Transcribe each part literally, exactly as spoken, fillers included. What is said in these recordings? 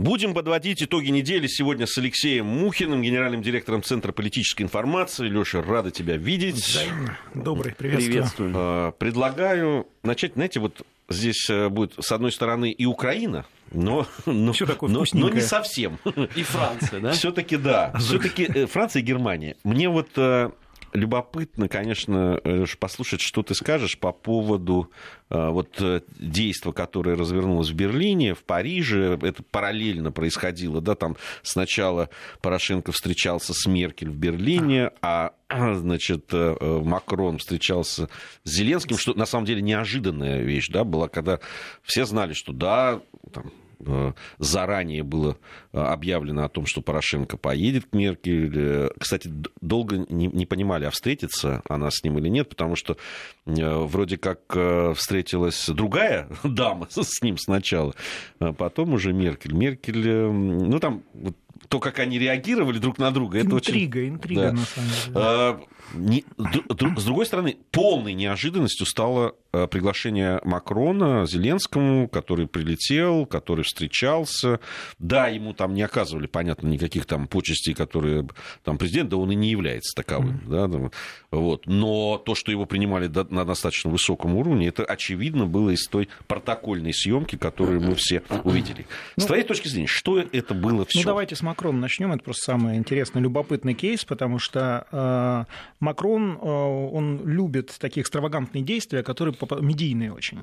Будем подводить итоги недели сегодня с Алексеем Мухиным, генеральным директором Центра политической информации. Леша, рада тебя видеть. Добрый, приветствую. приветствую. Предлагаю начать, знаете, вот здесь будет, с одной стороны, и Украина, но, но, но, но не совсем. И Франция, да? Все-таки да. Все-таки Франция и Германия. Мне вот любопытно, конечно, послушать, что ты скажешь по поводу вот действия, которое развернулось в Берлине, в Париже. Это параллельно происходило, да, там сначала Порошенко встречался с Меркель в Берлине, а, значит, Макрон встречался с Зеленским, что на самом деле неожиданная вещь, да, была, когда все знали, что да, там заранее было объявлено о том, что Порошенко поедет к Меркель. Кстати, долго не понимали, а встретится она с ним или нет, потому что вроде как встретилась другая дама с ним сначала, а потом уже Меркель. Меркель, ну там то, как они реагировали друг на друга, это интрига, очень... интрига, да. На самом деле. С другой стороны, полной неожиданностью стало приглашение Макрона Зеленскому, который прилетел, который встречался. Да, ему там не оказывали, понятно, никаких там почестей, которые там президент, да он и не является таковым. Mm-hmm. Да, вот. Но то, что его принимали на достаточно высоком уровне, это очевидно было из той протокольной съемки, которую мы все увидели. С твоей точки зрения, что это было все? Ну, давайте с Макрона начнем. Это просто самый интересный, любопытный кейс, потому что э, Макрон, э, он любит такие экстравагантные действия, которые медийные очень.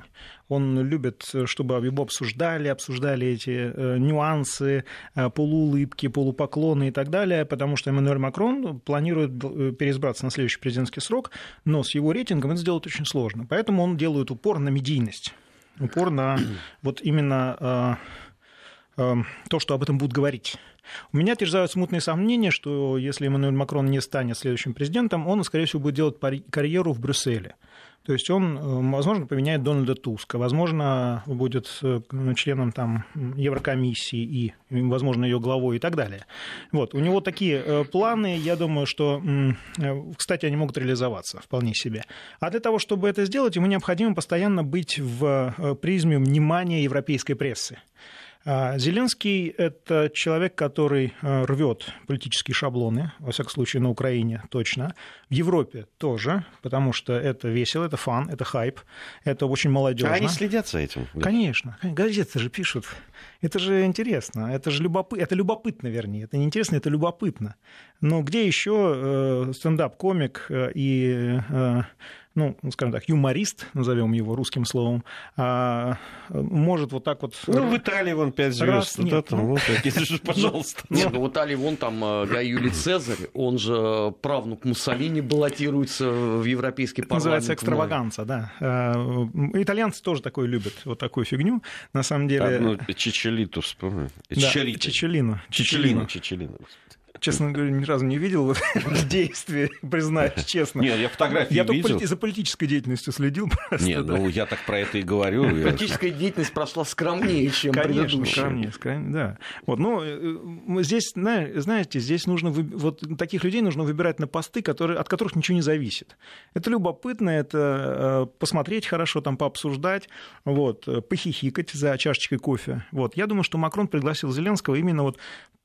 Он любит, чтобы его обсуждали, обсуждали эти э, нюансы, э, полуулыбки, полупоклоны и так далее, потому что Эммануэль Макрон планирует переизбраться на следующий президентский срок, но с его рейтингом это сделать очень сложно. Поэтому он делает упор на медийность, упор на вот именно э, э, то, что об этом будут говорить. У меня терзают смутные сомнения, что если Эммануэль Макрон не станет следующим президентом, он, скорее всего, будет делать карьеру в Брюсселе. То есть он, возможно, поменяет Дональда Туска, возможно, будет членом там, Еврокомиссии и, возможно, ее главой и так далее. Вот. У него такие планы, я думаю, что, кстати, они могут реализоваться вполне себе. А для того, чтобы это сделать, ему необходимо постоянно быть в призме внимания европейской прессы. Зеленский – это человек, который рвет политические шаблоны, во всяком случае, на Украине точно, в Европе тоже, потому что это весело, это фан, это хайп, это очень молодежно. А они следят за этим? Да? Конечно. Газеты же пишут. Это же интересно, это же любопытно, это любопытно, вернее, это не интересно, это любопытно. Но где еще стендап-комик и... ну, скажем так, юморист, назовем его русским словом, может вот так вот... Ну, в Италии вон пять звезд. Да, там, вот, пожалуйста. Нет, ну в Италии вон там Гай Юлий Цезарь, он же правнук Муссолини, баллотируется в Европейский парламент. Называется экстраваганца, да. Итальянцы тоже такое любят, вот такую фигню, на самом деле. Чичелиту вспомню. Чичелину. Чичелину. Чичелину. Честно говоря, ни разу не видел в действии, признаюсь честно. Нет, я фотографии я видел. Я только за политической деятельностью следил. Просто, Нет, да. ну я так про это и говорю. Политическая деятельность прошла скромнее, чем предыдущая. Конечно, скромнее, скромнее, да. Вот, ну, здесь, знаете, здесь нужно... Вот таких людей нужно выбирать на посты, которые, от которых ничего не зависит. Это любопытно, это посмотреть хорошо, там пообсуждать, вот, похихикать за чашечкой кофе. Вот. Я думаю, что Макрон пригласил Зеленского именно вот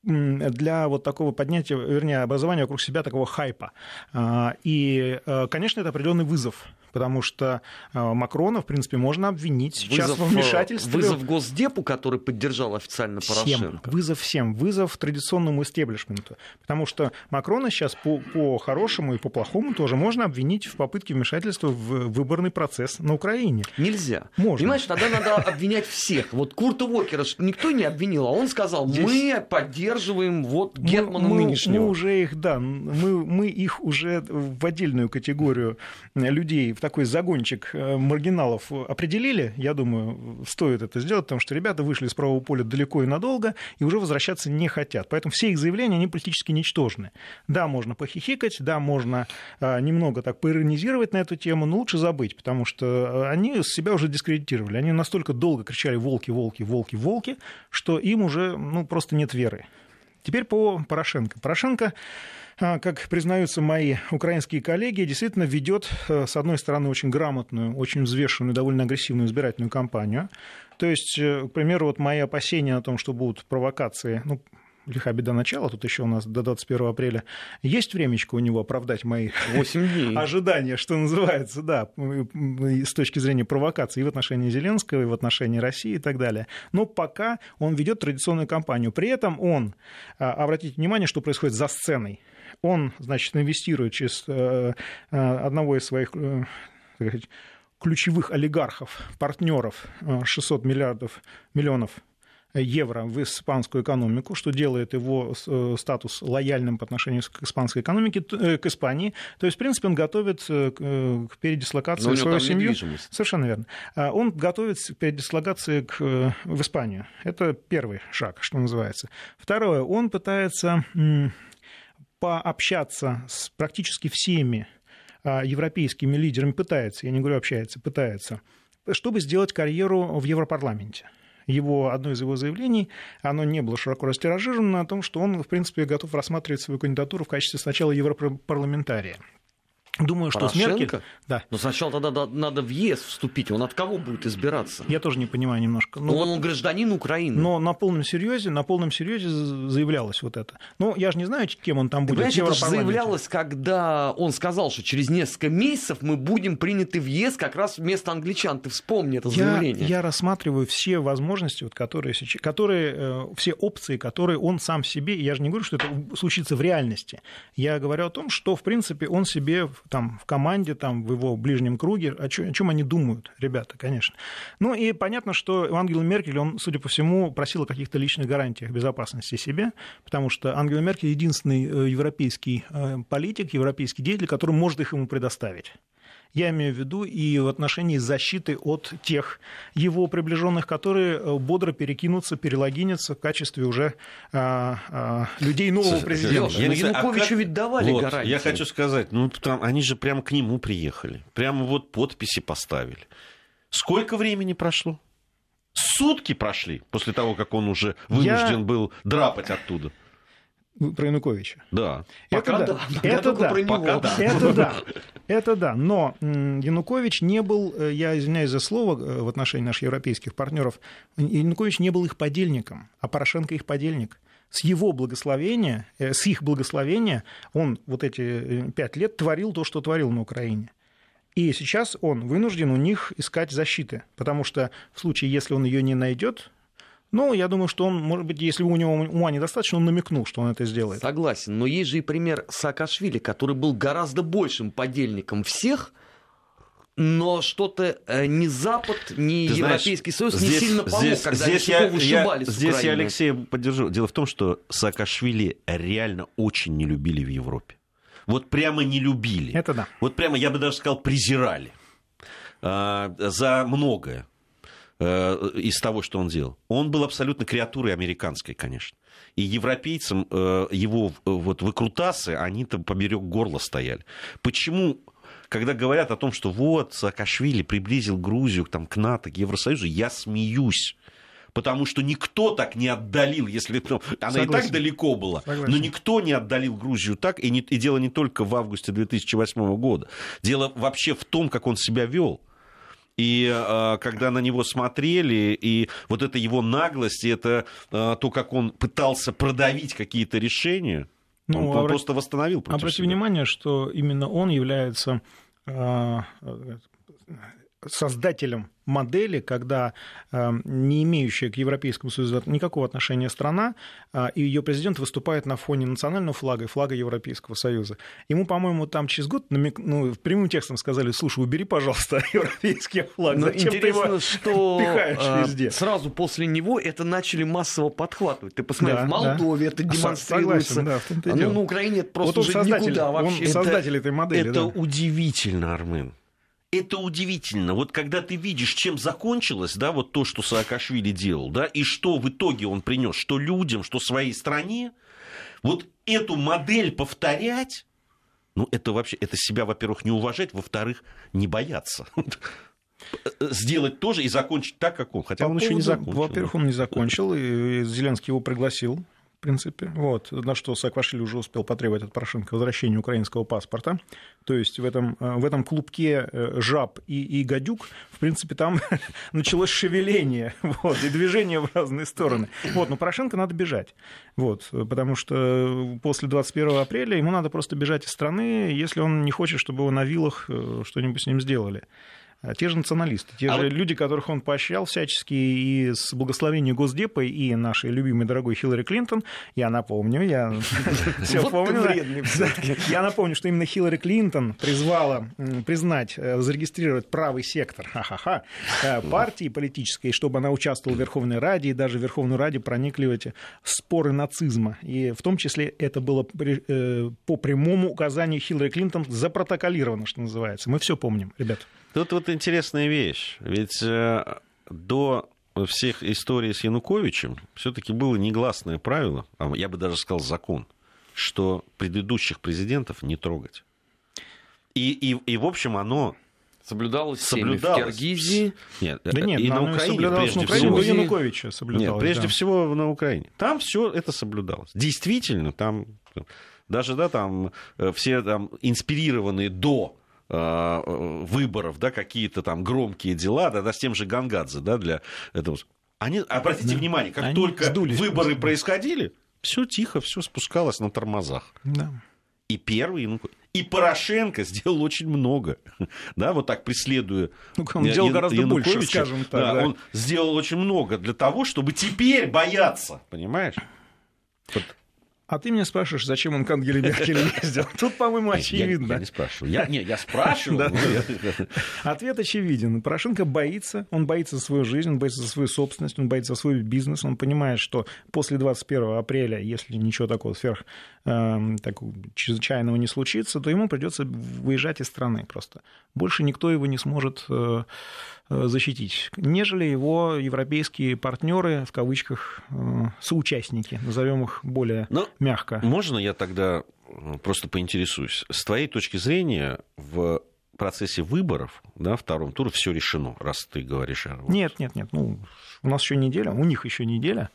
для вот такого поднятия, вернее, образования вокруг себя такого хайпа. И, конечно, это определенный вызов, потому что Макрона, в принципе, можно обвинить сейчас вызов, во вмешательстве. Вызов Госдепу, который поддержал официально Порошенко. Всем, вызов всем, вызов традиционному истеблишменту. Потому что Макрона сейчас по, по хорошему и по плохому тоже можно обвинить в попытке вмешательства в выборный процесс на Украине. Нельзя. Можно. Понимаешь, тогда надо обвинять всех. Вот Курта Уокера никто не обвинил, а он сказал, мы поддерживаем вот Германа нынешнего. Мы уже их, да, мы, мы их уже в отдельную категорию людей, в такой загончик маргиналов определили, я думаю, стоит это сделать, потому что ребята вышли с правого поля далеко и надолго, и уже возвращаться не хотят. Поэтому все их заявления, они политически ничтожны. Да, можно похихикать, да, можно немного так поиронизировать на эту тему, но лучше забыть, потому что они себя уже дискредитировали. Они настолько долго кричали «волки, волки, волки, волки», что им уже ну, просто нет веры. Теперь по Порошенко. Порошенко как признаются мои украинские коллеги, действительно ведет, с одной стороны, очень грамотную, очень взвешенную, довольно агрессивную избирательную кампанию. То есть, к примеру, вот мои опасения о том, что будут провокации, ну, лиха беда начала, тут еще у нас до двадцать первого апреля. Есть времечко у него оправдать мои ожидания, что называется, да, с точки зрения провокации и в отношении Зеленского, и в отношении России и так далее. Но пока он ведет традиционную кампанию. При этом он, обратите внимание, что происходит за сценой. Он, значит, инвестирует через одного из своих ключевых олигархов, партнеров, шестьсот миллиардов, миллионов евро в испанскую экономику, что делает его статус лояльным по отношению к испанской экономике, к Испании. То есть, в принципе, он готовит к передислокации свою семью. Совершенно верно. Он готовит к передислокации к... в Испанию. Это первый шаг, что называется. Второе, он пытается пообщаться с практически всеми европейскими лидерами, пытается, я не говорю общается, пытается, чтобы сделать карьеру в Европарламенте. Его, одно из его заявлений, оно не было широко растиражировано, о том, что он, в принципе, готов рассматривать свою кандидатуру в качестве сначала европарламентария. Думаю, что с Меркель... Да. Но сначала тогда надо в ЕС вступить. Он от кого будет избираться? Я тоже не понимаю немножко. Но, но он гражданин Украины. Но на полном серьезе, на полном серьезе заявлялось вот это. Ну, я же не знаю, кем он там будет. Понимаете, это же заявлялось, когда он сказал, что через несколько месяцев мы будем приняты в ЕС как раз вместо англичан. Ты вспомни это заявление. Я, я рассматриваю все возможности, вот, которые, которые, все опции, которые он сам себе... Я же не говорю, что это случится в реальности. Я говорю о том, что, в принципе, он себе... Там, в команде, там, в его ближнем круге, о чем, о чем они думают, ребята, конечно. Ну и понятно, что Ангела Меркель, он, судя по всему, просил о каких-то личных гарантиях безопасности себе, потому что Ангела Меркель единственный европейский политик, европейский деятель, который может их ему предоставить. Я имею в виду и в отношении защиты от тех его приближенных, которые бодро перекинутся, перелогинятся в качестве уже а, а, людей нового президента. Я, Януковичу а ведь давали вот, гарантии. Я хочу сказать, ну там, они же прямо к нему приехали, прямо вот подписи поставили. Сколько времени прошло? Сутки прошли после того, как он уже вынужден я... был драпать оттуда. Про Януковича. Да. Это да. Это да. Пока да. Это да. Это да. Но Янукович не был, я извиняюсь за слово в отношении наших европейских партнеров, Янукович не был их подельником, а Порошенко их подельник. С его благословения, с их благословения он вот эти пять лет творил то, что творил на Украине. И сейчас он вынужден у них искать защиты, потому что в случае, если он ее не найдет, ну, я думаю, что он, может быть, если у него ума недостаточно, он намекнул, что он это сделает. Согласен, но есть же и пример Саакашвили, который был гораздо большим подельником всех, но что-то ни Запад, ни Ты Европейский знаешь, Союз здесь, не сильно помог, здесь, когда здесь я, вышибали я, с Здесь Украины. Я Алексея поддержу. Дело в том, что Саакашвили реально очень не любили в Европе. Вот прямо не любили. Это да. Вот прямо, я бы даже сказал, презирали а, за многое. Из того, что он делал. Он был абсолютно креатурой американской, конечно. И европейцам его вот выкрутасы, они там поперек горла стояли. Почему, когда говорят о том, что вот Саакашвили приблизил Грузию там, к НАТО, к Евросоюзу, я смеюсь. Потому что никто так не отдалил, если ну, она Согласен. И так далеко была, Согласен. Но никто не отдалил Грузию так, и, не, и дело не только в августе две тысячи восьмого года. Дело вообще в том, как он себя вел. И э, когда на него смотрели, и вот эта его наглость, и это э, то, как он пытался продавить какие-то решения, ну, он, он просто восстановил против себя. Обратите внимание, что именно он является э, создателем модели, когда э, не имеющая к Европейскому Союзу никакого отношения страна, э, и ее президент выступает на фоне национального флага и флага Европейского Союза. Ему, по-моему, там через год намек... ну, прямым текстом сказали, слушай, убери, пожалуйста, европейский флаг. Но зачем ты его что... пихаешь везде? Сразу после него это начали массово подхватывать. Ты посмотри, да, в Молдове да. это демонстрируется. Согласен, да, а, ну, на Украине это просто вот уже создатель, никуда вообще. Он создатель это, этой модели. Это да. удивительно, Армен. Это удивительно. Вот когда ты видишь, чем закончилось, да, вот то, что Саакашвили делал, да, и что в итоге он принес, что людям, что своей стране, вот эту модель повторять, ну, это вообще, это себя, во-первых, не уважать, во-вторых, не бояться. Сделать тоже и закончить так, как он. Хотя он еще не закончил. Во-первых, он не закончил, и Зеленский его пригласил принципе. Вот. На что Саакашвили уже успел потребовать от Порошенко возвращения украинского паспорта. То есть в этом, в этом клубке жаб и, и гадюк, в принципе, там началось шевеление вот, и движение в разные стороны. Вот, но Порошенко надо бежать, вот, потому что после двадцать первого апреля ему надо просто бежать из страны, если он не хочет, чтобы его на вилах что-нибудь с ним сделали. Те же националисты, те а же вот... люди, которых он поощрял всячески и с благословения Госдепа, и нашей любимой дорогой Хиллари Клинтон. Я напомню, я все помню. Я напомню, что именно Хиллари Клинтон призвала признать, зарегистрировать правый сектор партии политической, чтобы она участвовала в Верховной Раде, и даже в Верховную Раду проникли эти споры нацизма. И в том числе это было по прямому указанию Хиллари Клинтон запротоколировано, что называется. Мы все помним, ребят. Тут вот интересная вещь, ведь э, до всех историй с Януковичем все-таки было негласное правило, а я бы даже сказал закон, что предыдущих президентов не трогать. И, и, и в общем, оно соблюдалось, соблюдалось. В Киргизии, нет, да нет, и на Украине, прежде всего. До Януковича соблюдалось. Нет, прежде да. всего на Украине. Там все это соблюдалось. Действительно, там даже да, там все там, инспирированные до... выборов, да, какие-то там громкие дела, да, да, с тем же Гангадзе, да, для этого. Они, обратите да. внимание, как Они только сдулись, выборы просто. происходили, все тихо, все спускалось на тормозах. Да. И первый, и Порошенко сделал очень много, да, вот так преследуя ну, он делал Ян, гораздо Януковича, больше, скажем так. Да, да. Он сделал очень много для того, чтобы теперь бояться, понимаешь? Вот. А ты меня спрашиваешь, зачем он к Ангеле Меркель ездил? Тут, по-моему, очевидно. Я, я не спрашиваю. Я, не, я спрашиваю. Ответ очевиден. Порошенко боится. Он боится за свою жизнь, он боится за свою собственность, он боится за свой бизнес. Он понимает, что после двадцать первого апреля, если ничего такого сверх э, такого чрезвычайного не случится, то ему придется выезжать из страны просто. Больше никто его не сможет э, защитить, нежели его европейские партнеры, в кавычках, э, соучастники. Назовем их более... Но... мягко. Можно я тогда просто поинтересуюсь? С твоей точки зрения, в процессе выборов, да, втором туре все решено, раз ты говоришь. Вот. Нет, нет, нет. Ну, у нас еще неделя, у них еще неделя.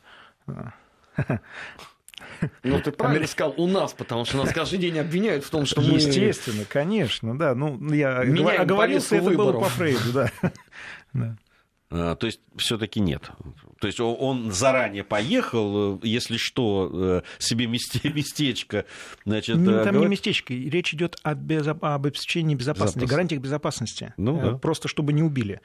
Ну, ты правильно сказал, у нас, потому что нас каждый день обвиняют в том, что мы... Естественно, конечно, да. Ну, я оговорился, это было по Фрейду, да. Да. То есть, все-таки нет. То есть, он заранее поехал, если что, себе местечко. Значит, Там говорит... не местечко. Речь идет о безо... об обеспечении безопасности, Безопас... гарантиях безопасности. Ну, да. Просто чтобы не убили.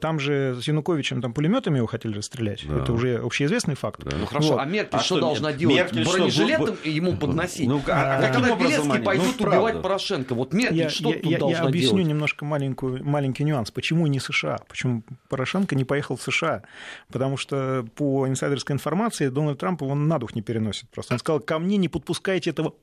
Там же с Януковичем там, пулеметами его хотели расстрелять. Да. Это уже общеизвестный факт. Да. Ну хорошо, вот. А Меркель а что, что должна Меркель делать? Меркель бронежилетом что? Ему подносить? Ну, а, а каким когда Белецкий пойдут ну, убивать Порошенко? Вот Меркель я, что я, тут я, должна делать? Я объясню делать? немножко маленькую, маленький нюанс. Почему не США? Почему Порошенко не поехал в США? Потому что по инсайдерской информации Дональд Трамп его на дух не переносит. Просто он сказал, ко мне не подпускайте этого...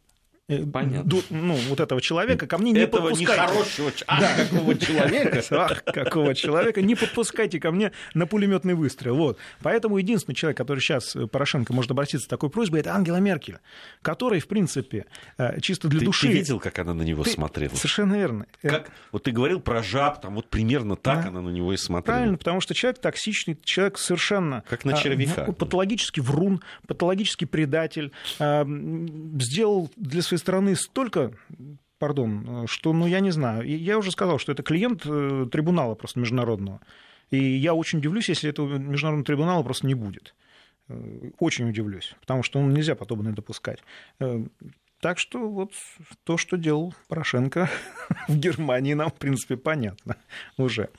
Понятно. Ду, ну, вот этого человека ко мне не этого подпускайте. Этого нехорошего ах, да. какого человека. Ах, какого человека. Не подпускайте ко мне на пулеметный выстрел. Вот. Поэтому единственный человек, который сейчас Порошенко может обратиться с такой просьбой, это Ангела Меркель, которая, в принципе, чисто для ты, души... Ты видел, как она на него ты... смотрела? Совершенно верно. Как... Вот ты говорил про жаб, там вот примерно так да. она на него и смотрела. Правильно, потому что человек токсичный, человек совершенно... Как на червяка. Патологически врун, патологически предатель. Сделал для своей стороны столько, пардон, что, ну, я не знаю. Я уже сказал, что это клиент трибунала просто международного. И я очень удивлюсь, если этого международного трибунала просто не будет. Очень удивлюсь, потому что ну, нельзя подобное допускать. Так что вот то, что делал Порошенко в Германии, нам, в принципе, понятно уже.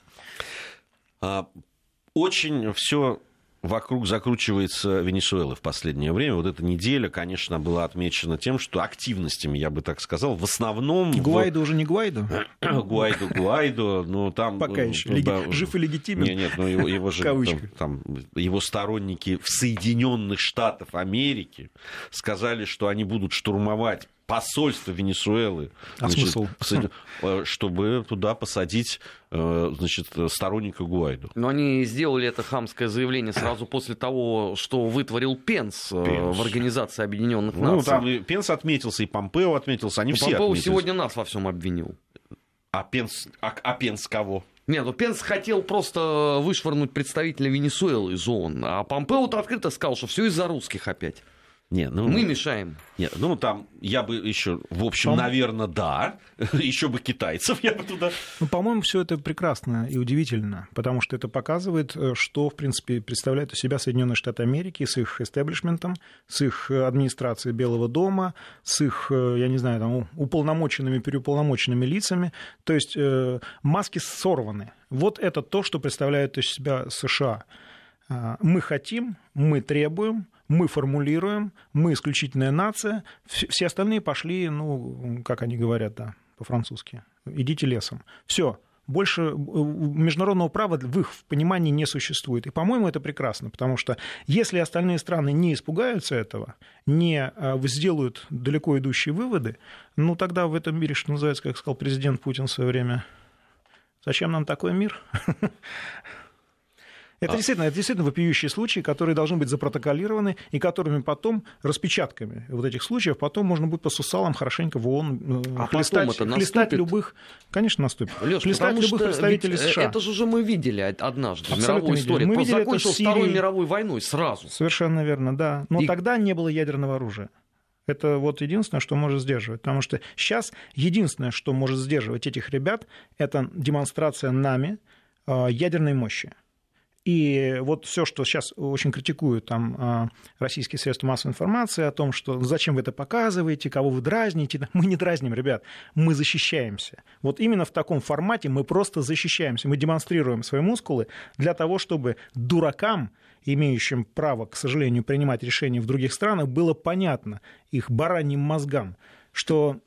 Очень все... Вокруг закручивается Венесуэла в последнее время. Вот эта неделя, конечно, была отмечена тем, что активностями, я бы так сказал, в основном... Гуайдо в... уже не Гуайдо? Гуайдо, Гуайдо, но там... Пока еще. Да... Жив и легитимен. Нет, нет, ну его, его же... Там, там, его сторонники в Соединенных Штатах Америки сказали, что они будут штурмовать посольство Венесуэлы, а значит, чтобы туда посадить значит, сторонника Гуайдо. Но они сделали это хамское заявление сразу после того, что вытворил Пенс, Пенс. в Организации Объединенных Наций. Ну, там и Пенс отметился, и Помпео отметился, они Но все Помпео отметились. Сегодня нас во всем обвинил. А Пенс, а, а Пенс кого? Нет, ну Пенс хотел просто вышвырнуть представителя Венесуэлы из ООН, а Помпео-то открыто сказал, что все из-за русских опять. Не, ну, мы мешаем. Нет, ну там я бы еще, в общем, По-мо... наверное, да. Еще бы китайцев я бы туда. Ну, по-моему, все это прекрасно и удивительно, потому что это показывает, что, в принципе, представляют из себя Соединенные Штаты Америки с их истеблишментом, с их администрацией Белого дома, с их, я не знаю, там, уполномоченными, переуполномоченными лицами. То есть э, маски сорваны. Вот это то, что представляют из себя США. Мы хотим, мы требуем, мы формулируем, мы исключительная нация. Все остальные пошли, ну, как они говорят, да, по-французски, идите лесом. Все, больше международного права в их понимании не существует. И, по-моему, это прекрасно, потому что если остальные страны не испугаются этого, не сделают далеко идущие выводы, ну, тогда в этом мире, что называется, как сказал президент Путин в свое время, зачем нам такой мир? Это, а. действительно, это действительно вопиющие случаи, которые должны быть запротоколированы, и которыми потом, распечатками вот этих случаев, потом можно будет по сусалам хорошенько в ООН а хлестать, хлестать любых... Конечно, наступит. Леш, хлестать любых представителей США. Это же уже мы видели однажды в мировой истории. Мы видели это в Сирии. Второй мировой войной сразу. Совершенно верно, да. Но и... тогда не было ядерного оружия. Это вот единственное, что может сдерживать. Потому что сейчас единственное, что может сдерживать этих ребят, это демонстрация нами ядерной мощи. И вот все, что сейчас очень критикуют там, российские средства массовой информации о том, что зачем вы это показываете, кого вы дразните, мы не дразним, ребят, мы защищаемся. Вот именно в таком формате мы просто защищаемся, мы демонстрируем свои мускулы для того, чтобы дуракам, имеющим право, к сожалению, принимать решения в других странах, было понятно их бараньим мозгам, что...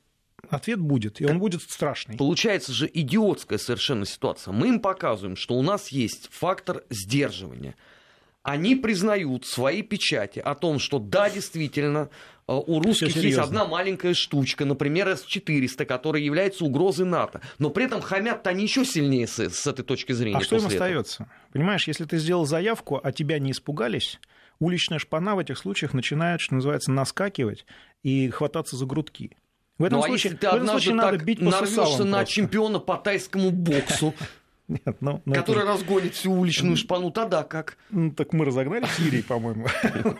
Ответ будет, и он будет страшный. Получается же идиотская совершенно ситуация. Мы им показываем, что у нас есть фактор сдерживания. Они признают свои печати о том, что да, действительно, у русских есть одна маленькая штучка, например, эс четыреста, которая является угрозой НАТО. Но при этом хамят-то они еще сильнее с, с этой точки зрения. А что им остается? Этого. Понимаешь, если ты сделал заявку, а тебя не испугались, уличная шпана в этих случаях начинает, что называется, наскакивать и хвататься за грудки. В этом ну, случае, а если ты однажды так нарвешься на просто. Чемпиона по тайскому боксу, Нет, ну, ну, который это... разгонит всю уличную шпану, тогда как? Ну, так мы разогнали в Сирии, по-моему.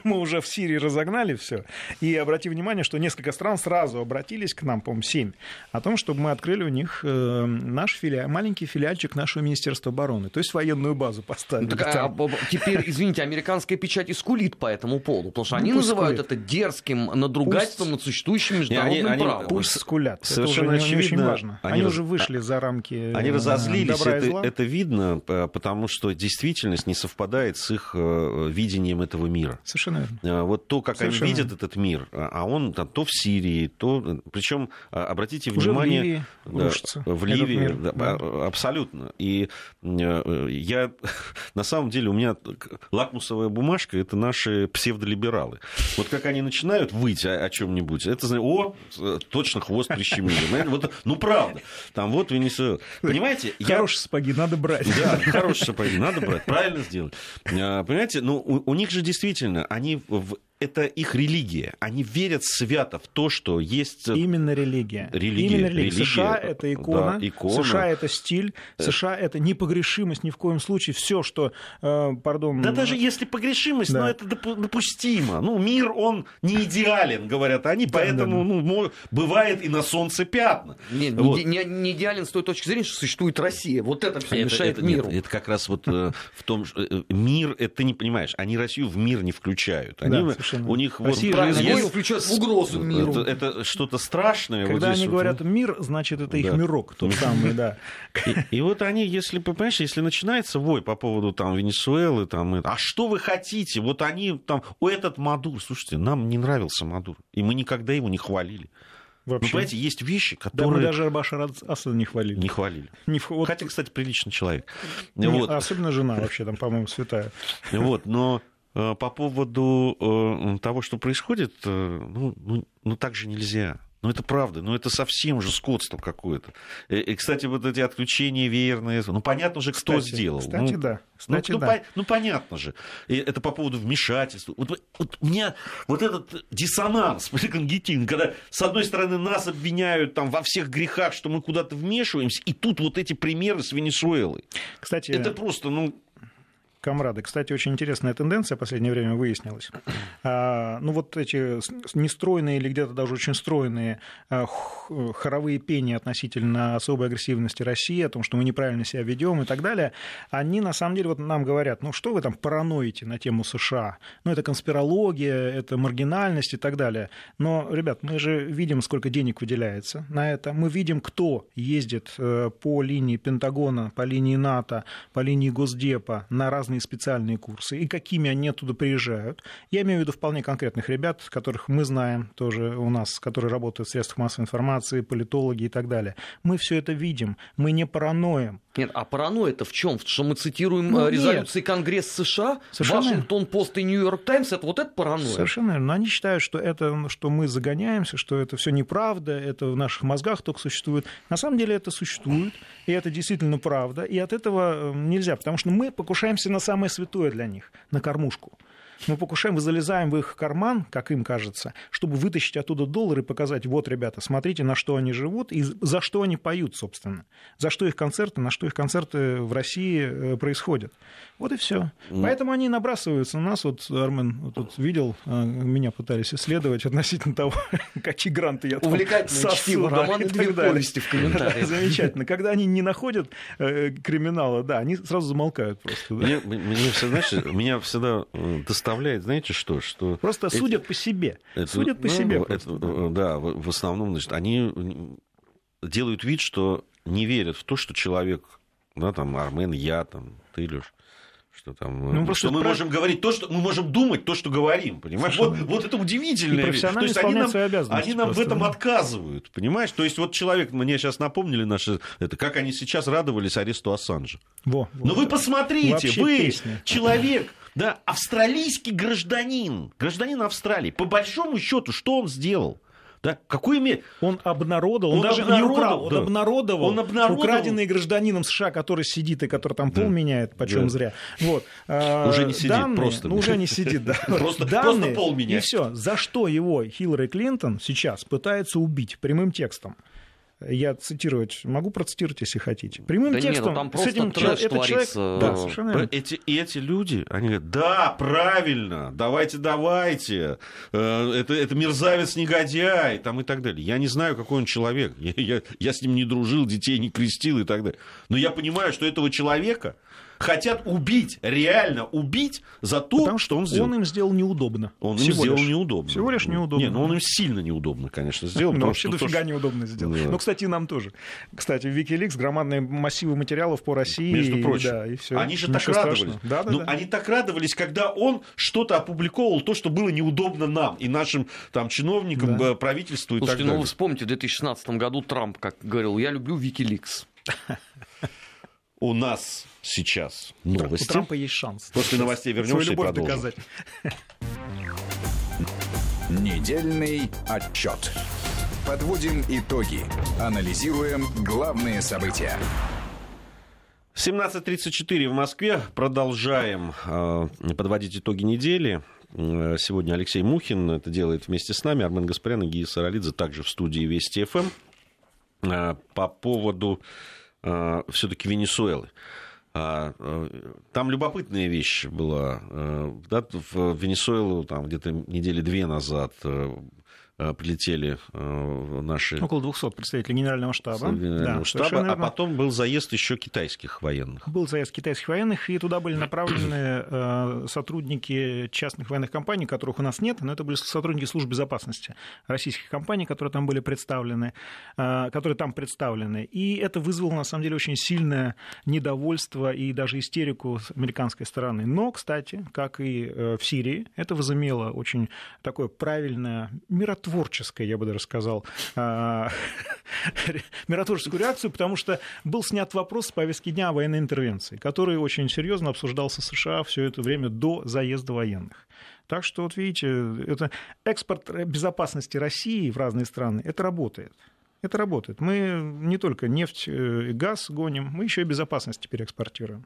Мы уже в Сирии разогнали все. И обрати внимание, что несколько стран сразу обратились к нам, по-моему, семь, о том, чтобы мы открыли у них э, наш филиал, маленький филиальчик нашего Министерства обороны, то есть военную базу поставили. Ну, так, а, а, теперь, извините, американская печать и скулит по этому поводу, потому что ну, они называют скулит. Это дерзким надругательством над существующим международным они, правом. Пусть скулят. Совершенно это уже не очень важно. Они, они уже вышли за рамки они разозлились, добра и зла. Это видно, потому что действительность не совпадает с их видением этого мира. Совершенно верно. Вот то, как Совершенно. они видят этот мир, а он там то в Сирии, то... Причем, обратите Уже внимание... в Ливии рушится. Да, в Ливии, да, да. Абсолютно. И я... На самом деле у меня лакмусовая бумажка — это наши псевдолибералы. Вот как они начинают выть о, о чем-нибудь, это, о, точно хвост прищемили. Ну, правда. Там вот Венесуэла. Понимаете? Хороший способ. Сапоги надо брать. Да, хорошие сапоги надо брать, правильно сделали. Понимаете, ну, у, у них же действительно, они в, это их религия. Они верят свято в то, что есть... Именно религия. религия. Именно религия. религия. США — это икона, да, икона, США — это стиль, США — это непогрешимость ни в коем случае. Все, что... Э, пардон... Да даже если погрешимость, да. но это допустимо. Ну, мир, он не идеален, говорят они, да, поэтому да, да. Ну, бывает и на солнце пятна. Нет, вот. не, не идеален с той точки зрения, что существует Россия. Вот это все мешает это, миру. Нет, это как раз вот э, в том, что э, мир, это ты не понимаешь, они Россию в мир не включают. Они, да, совершенно. У них Россия вот, же есть... включает в угрозу миру. Это, это что-то страшное. Когда вот они вот, говорят ну... мир, значит, это да. их мирок тот самый, да. И, и вот они, если, понимаешь, если начинается вой по поводу там Венесуэлы, там, это, а что вы хотите? Вот они там, у этот Мадуро, слушайте, нам не нравился Мадуро, и мы никогда его не хвалили. Вы понимаете, есть вещи, которые... Да, мы даже Башара Асада не хвалили. Не хвалили. Не в... вот... Хотя, кстати, приличный человек. Не, вот. Особенно жена вообще там, по-моему, святая. Вот, но по поводу того, что происходит, ну, ну, ну так же нельзя. Ну, это правда, но ну, это совсем же скотство какое-то. И, и, кстати, вот эти отключения веерные, ну, понятно же, кто кстати, сделал. Кстати, ну, да. Кстати, ну, да. Ну, по, ну, понятно же. И это по поводу вмешательства. Вот, вот у меня вот этот диссонанс, когда, с одной стороны, нас обвиняют там, во всех грехах, что мы куда-то вмешиваемся, и тут вот эти примеры с Венесуэлой. Кстати, это просто, ну... комрады. Кстати, очень интересная тенденция в последнее время выяснилась. Ну вот эти нестройные или где-то даже очень стройные хоровые пения относительно особой агрессивности России, о том, что мы неправильно себя ведем и так далее, они на самом деле вот нам говорят, ну что вы там параноите на тему США? Ну это конспирология, это маргинальность и так далее. Но, ребят, мы же видим, сколько денег выделяется на это. Мы видим, кто ездит по линии Пентагона, по линии НАТО, по линии Госдепа на разные специальные курсы и какими они оттуда приезжают. Я имею в виду вполне конкретных ребят, которых мы знаем тоже у нас, которые работают в средствах массовой информации, политологи и так далее. Мы все это видим, мы не параноим. Нет, а паранойя-то в чем? Что мы цитируем ну, резолюции нет. Конгресса США, Вашингтон-Пост и Нью-Йорк Таймс, это вот это паранойя. Совершенно верно. Но они считают, что это, что мы загоняемся, что это все неправда, это в наших мозгах только существует. На самом деле это существует, и это действительно правда, и от этого нельзя, потому что мы покушаемся на самое святое для них, на кормушку. Мы покушаем, залезаем в их карман, как им кажется, чтобы вытащить оттуда доллары и показать, вот, ребята, смотрите, на что они живут и за что они поют, собственно. За что их концерты, на что их концерты в России происходят. Вот и все. Но... Поэтому они набрасываются на нас. Вот, Армен, вот тут видел, меня пытались исследовать относительно того, какие гранты я там сосуду. Замечательно. Когда они не находят криминала, да, они сразу замолкают просто. Меня всегда доставляет. Знаете что? что просто эти... судят по себе. Это, судят по ну, себе. Это, да, в основном, значит, они делают вид, что не верят в то, что человек, да, там, Армен, я, там, ты, Лёш, что там... Ну, что мы прав... можем говорить то, что... Мы можем думать то, что говорим, понимаешь? Вот, вот это удивительно. Профессионально исполняют свои обязанности. Они нам просто, в этом да. отказывают, понимаешь? То есть вот человек, мне сейчас напомнили наши... Это как они сейчас радовались аресту Ассанжа. Во, Но вот вы это. посмотрите, Вообще вы, песня. человек... Да, австралийский гражданин, гражданин Австралии, по большому счету, что он сделал? Да, какой мер... Он обнародовал, он, он даже обнародовал, не украл, он, да. обнародовал, он обнародовал украденный гражданином США, который сидит и который там пол да. меняет, почем да. зря. Вот. Уже не сидит, данные, просто. Ну, уже не сидит, да. Просто, данные, просто пол меняет. И все. За что его Хиллари Клинтон сейчас пытается убить прямым текстом? Я цитировать могу процитировать, если хотите. Прямым да текстом. Нет, там просто с этим трэш этот творится. Человек, да, эти, эти люди, они говорят, да, правильно, давайте, давайте, это, это мерзавец-негодяй там, и так далее. Я не знаю, какой он человек, я, я, я с ним не дружил, детей не крестил и так далее. Но я понимаю, что этого человека... Хотят убить, реально убить за то, Потому что он сделал. Он им сделал неудобно. Он Всего им сделал лишь. неудобно. Всего лишь неудобно. Нет, ну он им сильно неудобно, конечно, сделал. Но вообще дофига неудобно сделал. Ну, кстати, и нам тоже. Кстати, в Викиликс громадные массивы материалов по России. Между прочим. Они же так радовались. Они так радовались, когда он что-то опубликовал, то, что было неудобно нам и нашим чиновникам, правительству и так далее. Ну, вы вспомните, в две тысячи шестнадцатом году Трамп как говорил, я люблю Викиликс. У нас сейчас новости. У Трампа есть шанс. После новостей вернемся и продолжим. Доказать. Недельный отчет. Подводим итоги. Анализируем главные события. семнадцать тридцать четыре в Москве. Продолжаем э, подводить итоги недели. Сегодня Алексей Мухин это делает вместе с нами. Армен Гаспарян и Гия Саралидзе также в студии Вести ФМ. Э, по поводу... все-таки Венесуэлы. Там любопытная вещь была. В Венесуэлу там, где-то недели две назад прилетели наши... Около двухсот представителей Генерального штаба. Генерального да, штаба. А потом был заезд еще китайских военных. Был заезд китайских военных, и туда были направлены сотрудники частных военных компаний, которых у нас нет, но это были сотрудники служб безопасности российских компаний, которые там были представлены, которые там представлены. И это вызвало, на самом деле, очень сильное недовольство и даже истерику с американской стороны. Но, кстати, как и в Сирии, это возымело очень такое правильное миротворческое, миротворческое, я бы даже сказал, миротворческую реакцию, потому что был снят вопрос с повестки дня о военной интервенции, который очень серьезно обсуждался в США все это время до заезда военных. Так что, вот видите, это экспорт безопасности России в разные страны, это работает. Это работает. Мы не только нефть и газ гоним, мы еще и безопасность теперь экспортируем.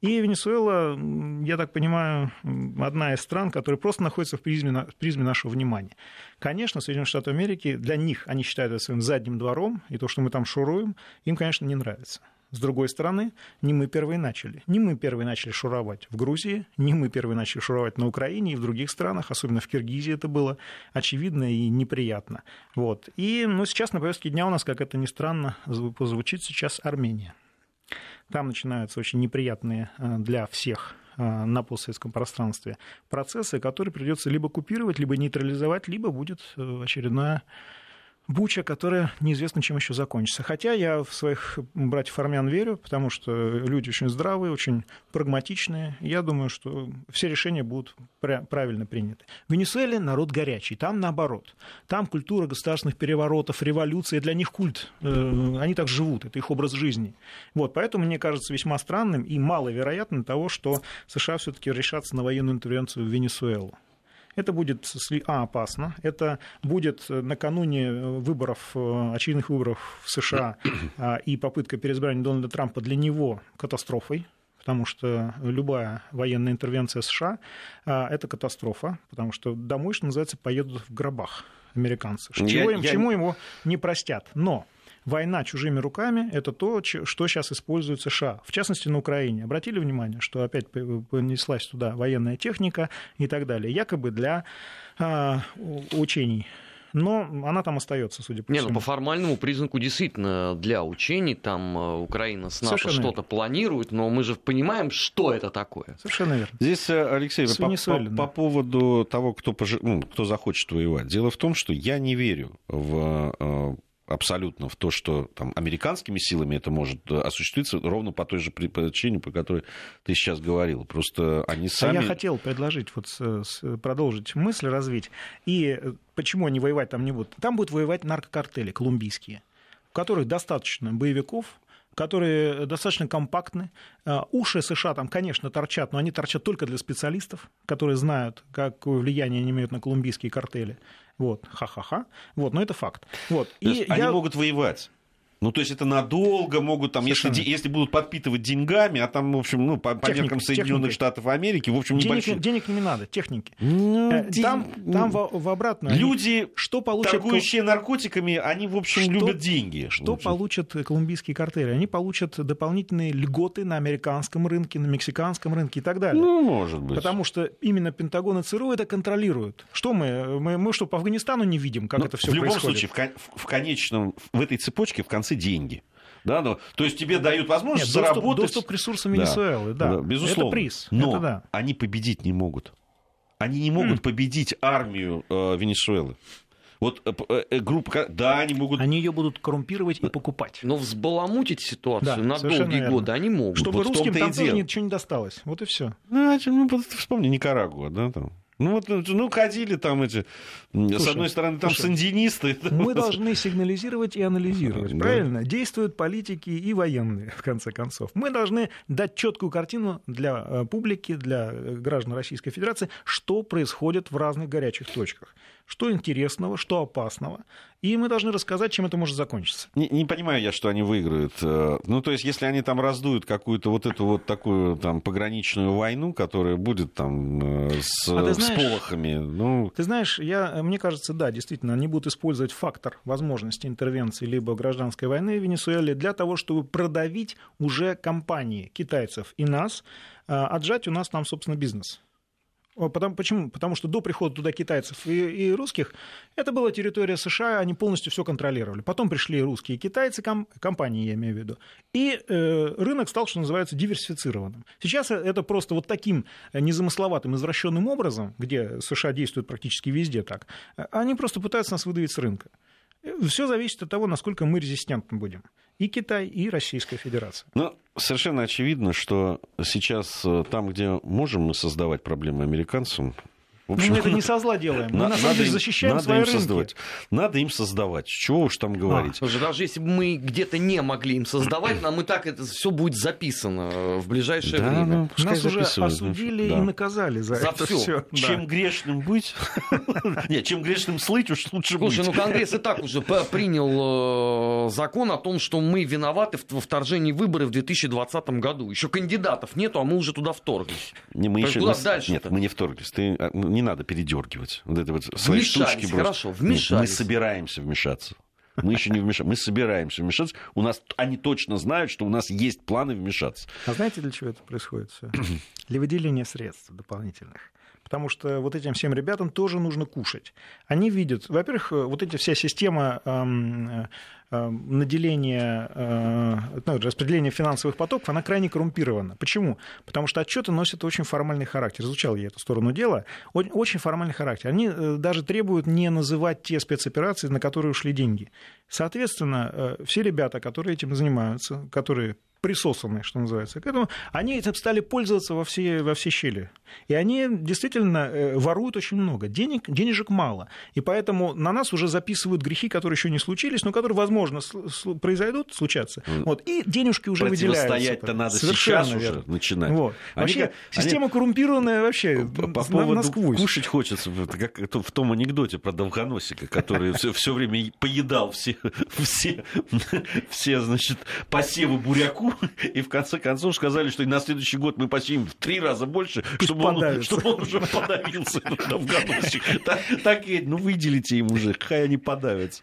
И Венесуэла, я так понимаю, одна из стран, которая просто находится в призме, в призме нашего внимания. Конечно, Соединенные Штаты Америки, для них, они считают это своим задним двором, и то, что мы там шуруем, им, конечно, не нравится. С другой стороны, не мы первые начали. Не мы первые начали шуровать в Грузии, не мы первые начали шуровать на Украине и в других странах, особенно в Киргизии это было очевидно и неприятно. Вот. И ну, сейчас на повестке дня у нас, как это ни странно, звучит сейчас Армения. Там начинаются очень неприятные для всех на постсоветском пространстве процессы, которые придется либо купировать, либо нейтрализовать, либо будет очередная буча, которая неизвестно, чем еще закончится. Хотя я в своих братьев армян верю, потому что люди очень здравые, очень прагматичные. Я думаю, что все решения будут правильно приняты. В Венесуэле народ горячий, там наоборот. Там культура государственных переворотов, революции, для них культ. Они так живут, это их образ жизни. Вот, поэтому мне кажется весьма странным и маловероятным того, что США все-таки решатся на военную интервенцию в Венесуэлу. Это будет а, опасно, это будет накануне выборов, очередных выборов в США и попытка переизбрания Дональда Трампа для него катастрофой, потому что любая военная интервенция США – это катастрофа, потому что домой, что называется, поедут в гробах американцы, чего я, им, я... чему его не простят. Но война чужими руками – это то, что сейчас использует США, в частности, на Украине. Обратили внимание, что опять понеслась туда военная техника и так далее, якобы для э, учений. Но она там остается, судя по всему. Не, ну, по формальному признаку действительно для учений там Украина с НАТО Совершенно что-то верно. планирует, но мы же понимаем, что это такое. Совершенно верно. Здесь, Алексей, по, по, по поводу того, кто, пож... ну, кто захочет воевать. Дело в том, что я не верю в... абсолютно в то, что там, американскими силами это может осуществиться ровно по той же причине, по которой ты сейчас говорил. Просто они сами... Я хотел предложить, вот, продолжить мысль, развить. И почему они воевать там не будут? Там будут воевать наркокартели колумбийские, в которых достаточно боевиков, которые достаточно компактны. Уши США там, конечно, торчат, но они торчат только для специалистов, которые знают, какое влияние они имеют на колумбийские картели. Вот, ха-ха-ха. Вот, но это факт. Вот. И они я... могут воевать. Ну, то есть это надолго могут, там, если, если будут подпитывать деньгами, а там, в общем, ну, по, по меркам Соединенных Штатов Америки, в общем, небольшие... Денег, денег не надо, техники. Ну, там ден... там в, в обратную. Люди, они... что получат... торгующие наркотиками, они, в общем, что... любят деньги. Что получат колумбийские картели? Они получат дополнительные льготы на американском рынке, на мексиканском рынке и так далее. Ну, может быть. Потому что именно Пентагон и ЦРУ это контролируют. Что мы? Мы, мы что, по Афганистану не видим, как Но это все происходит? В любом случае, в, в конечном, в этой цепочке, в конце деньги. Да, ну, то есть тебе дают возможность Нет, доступ, заработать... доступ к ресурсам Венесуэлы, да, да, да, безусловно. Это приз. Но это да. они победить не могут. Они не могут mm. победить армию э, Венесуэлы. Вот группа, да, они могут... Они ее будут коррумпировать и покупать. Но взбаламутить ситуацию да, на долгие годы верно. они могут. Чтобы вот русским там тоже ничего не досталось. Вот и все. Ну, вспомни Никарагуа, да, там. Ну, вот, ну, ходили там эти, слушай, с одной стороны, там слушай, сандинисты. Мы должны сигнализировать и анализировать, да. правильно? Действуют политики и военные, в конце концов. Мы должны дать четкую картину для публики, для граждан Российской Федерации, что происходит в разных горячих точках. Что интересного, что опасного. И мы должны рассказать, чем это может закончиться. Не, не понимаю я, что они выиграют. Ну, то есть, если они там раздуют какую-то вот эту вот такую там пограничную войну, которая будет там с, а с полохами. Ну... Ты знаешь, я, мне кажется, да, действительно, они будут использовать фактор возможности интервенции либо гражданской войны в Венесуэле для того, чтобы продавить уже компании китайцев и нас, отжать у нас там, собственно, бизнес. Потому, почему? Потому что до прихода туда китайцев и, и русских это была территория США, они полностью все контролировали. Потом пришли русские и китайцы, ком, компании я имею в виду, и э, рынок стал, что называется, диверсифицированным. Сейчас это просто вот таким незамысловатым, извращенным образом, где США действуют практически везде так, они просто пытаются нас выдавить с рынка. Все зависит от того, насколько мы резистентны будем. И Китай, и Российская Федерация. Ну, совершенно очевидно, что сейчас там, где можем мы создавать проблемы американцам... В общем, мы это не со зла делаем. Мы, на самом деле, защищаем надо свои им рынки. Создавать. Надо им создавать. Чего уж там говорить. А, даже если бы мы где-то не могли им создавать, нам и так это все будет записано в ближайшее да, время. Ну, нас уже осудили да. и наказали за, за это все. все. Да. Чем грешным быть? Нет, чем грешным слыть, уж лучше быть. Слушай, ну Конгресс и так уже принял закон о том, что мы виноваты во вторжении выборов в две тысячи двадцатом году. Еще кандидатов нету, а мы уже туда вторглись. Куда дальше? Нет, мы не вторглись. Не надо передергивать вот это вот свои штучки. Вмешались, хорошо, вмешались. Мы собираемся вмешаться. Мы еще не вмешаемся. Мы собираемся вмешаться. У нас они точно знают, что у нас есть планы вмешаться. А знаете, для чего это происходит все? Для выделения средств дополнительных. Потому что вот этим всем ребятам тоже нужно кушать. Они видят, во-первых, вот эта вся система эм, эм, наделения, э, ну, распределения финансовых потоков, она крайне коррумпирована. Почему? Потому что отчеты носят очень формальный характер. Изучал я эту сторону дела. Очень формальный характер. Они даже требуют не называть те спецоперации, на которые ушли деньги. Соответственно, все ребята, которые этим занимаются, которые... присосанные, что называется, к этому, они этим стали пользоваться во все, во все щели. И они действительно воруют очень много. Денег, денежек мало. И поэтому на нас уже записывают грехи, которые еще не случились, но которые, возможно, произойдут, случатся. Вот. И денежки уже выделяются. Противостоять-то надо совершенно сейчас верно. Уже начинать. Вот. Вообще, они, система они... коррумпированная вообще по, по поводу насквозь. Кушать хочется, как в том анекдоте про Долгоносика, который все время поедал все посевы буряку. И в конце концов сказали, что и на следующий год мы посеем в три раза больше, чтобы он, чтобы он уже подавился в годочек. Так, так и, ну, выделите им уже, хай они подавятся.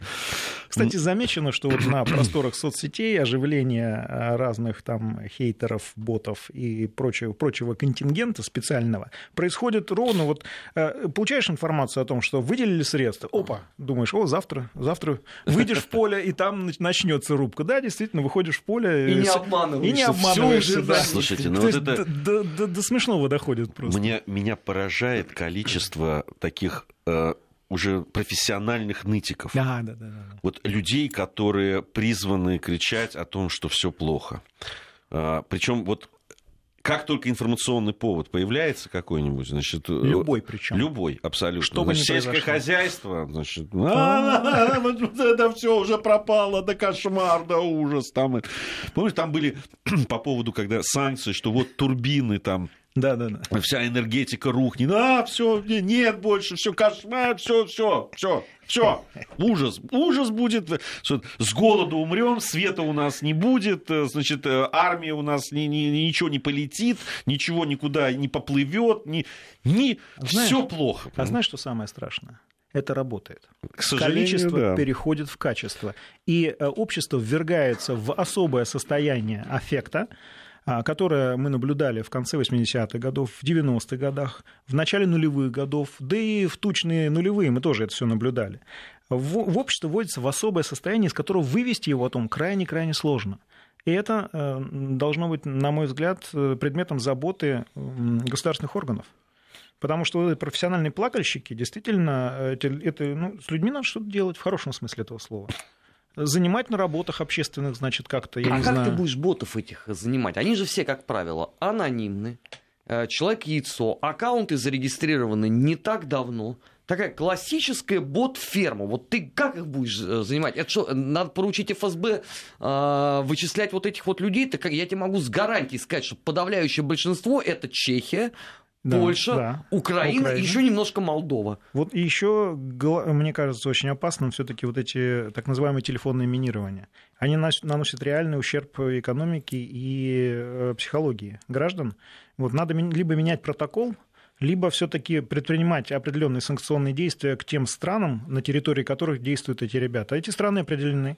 Кстати, замечено, что вот на просторах соцсетей оживление разных там хейтеров, ботов и прочего, прочего контингента специального происходит ровно. Вот получаешь информацию о том, что выделили средства, опа, думаешь, о, завтра, завтра выйдешь в поле, и там начнется рубка. Да, действительно, выходишь в поле... И не обманываешься. И не обманываешься, да. Слушайте, ну вот есть, это... До, до, до смешного доходит просто. Мне, меня поражает количество таких... Э... уже профессиональных нытиков. Да, да, да, да. Вот людей, которые призваны кричать о том, что все плохо. А, причем вот как только информационный повод появляется какой-нибудь, значит... Любой причем. Любой, абсолютно. Что бы ни произошло. Сельское хозяйство, значит... Да все уже пропало, да кошмар, да ужас. Помнишь, там были по поводу, когда санкции, что вот турбины там... Да, да, да. Вся энергетика рухнет. А, все, нет больше, все, кошмар, все, все, все, все. Ужас, ужас будет. С голоду умрем, света у нас не будет, значит, армия у нас ни, ни, ничего не полетит, ничего никуда не поплывет, ни, ни... все плохо. А знаешь, что самое страшное? Это работает. К сожалению, количество да. переходит в качество. И общество ввергается в особое состояние аффекта, которое мы наблюдали в конце восьмидесятых годов, в девяностых годах, в начале нулевых годов, да и в тучные нулевые мы тоже это все наблюдали. В, в общество вводится в особое состояние, из которого вывести его потом крайне-крайне сложно. И это должно быть, на мой взгляд, предметом заботы государственных органов. Потому что профессиональные плакальщики, действительно, это, это, ну, с людьми надо что-то делать в хорошем смысле этого слова. Занимать на работах общественных, значит, как-то, я а не знаю. А как ты будешь ботов этих занимать? Они же все, как правило, анонимны. Человек-яйцо. Аккаунты зарегистрированы не так давно. Такая классическая бот-ферма. Вот ты как их будешь занимать? Это что, надо поручить эф эс бэ э, вычислять вот этих вот людей? Так я тебе могу с гарантией сказать, что подавляющее большинство — это Чехия, да, Польша, да. Украина, Украина. И еще немножко Молдова. Вот и еще, мне кажется, очень опасным все-таки вот эти так называемые телефонные минирования. Они наносят реальный ущерб экономике и психологии граждан. Вот надо либо менять протокол, либо все-таки предпринимать определенные санкционные действия к тем странам, на территории которых действуют эти ребята. Эти страны определены.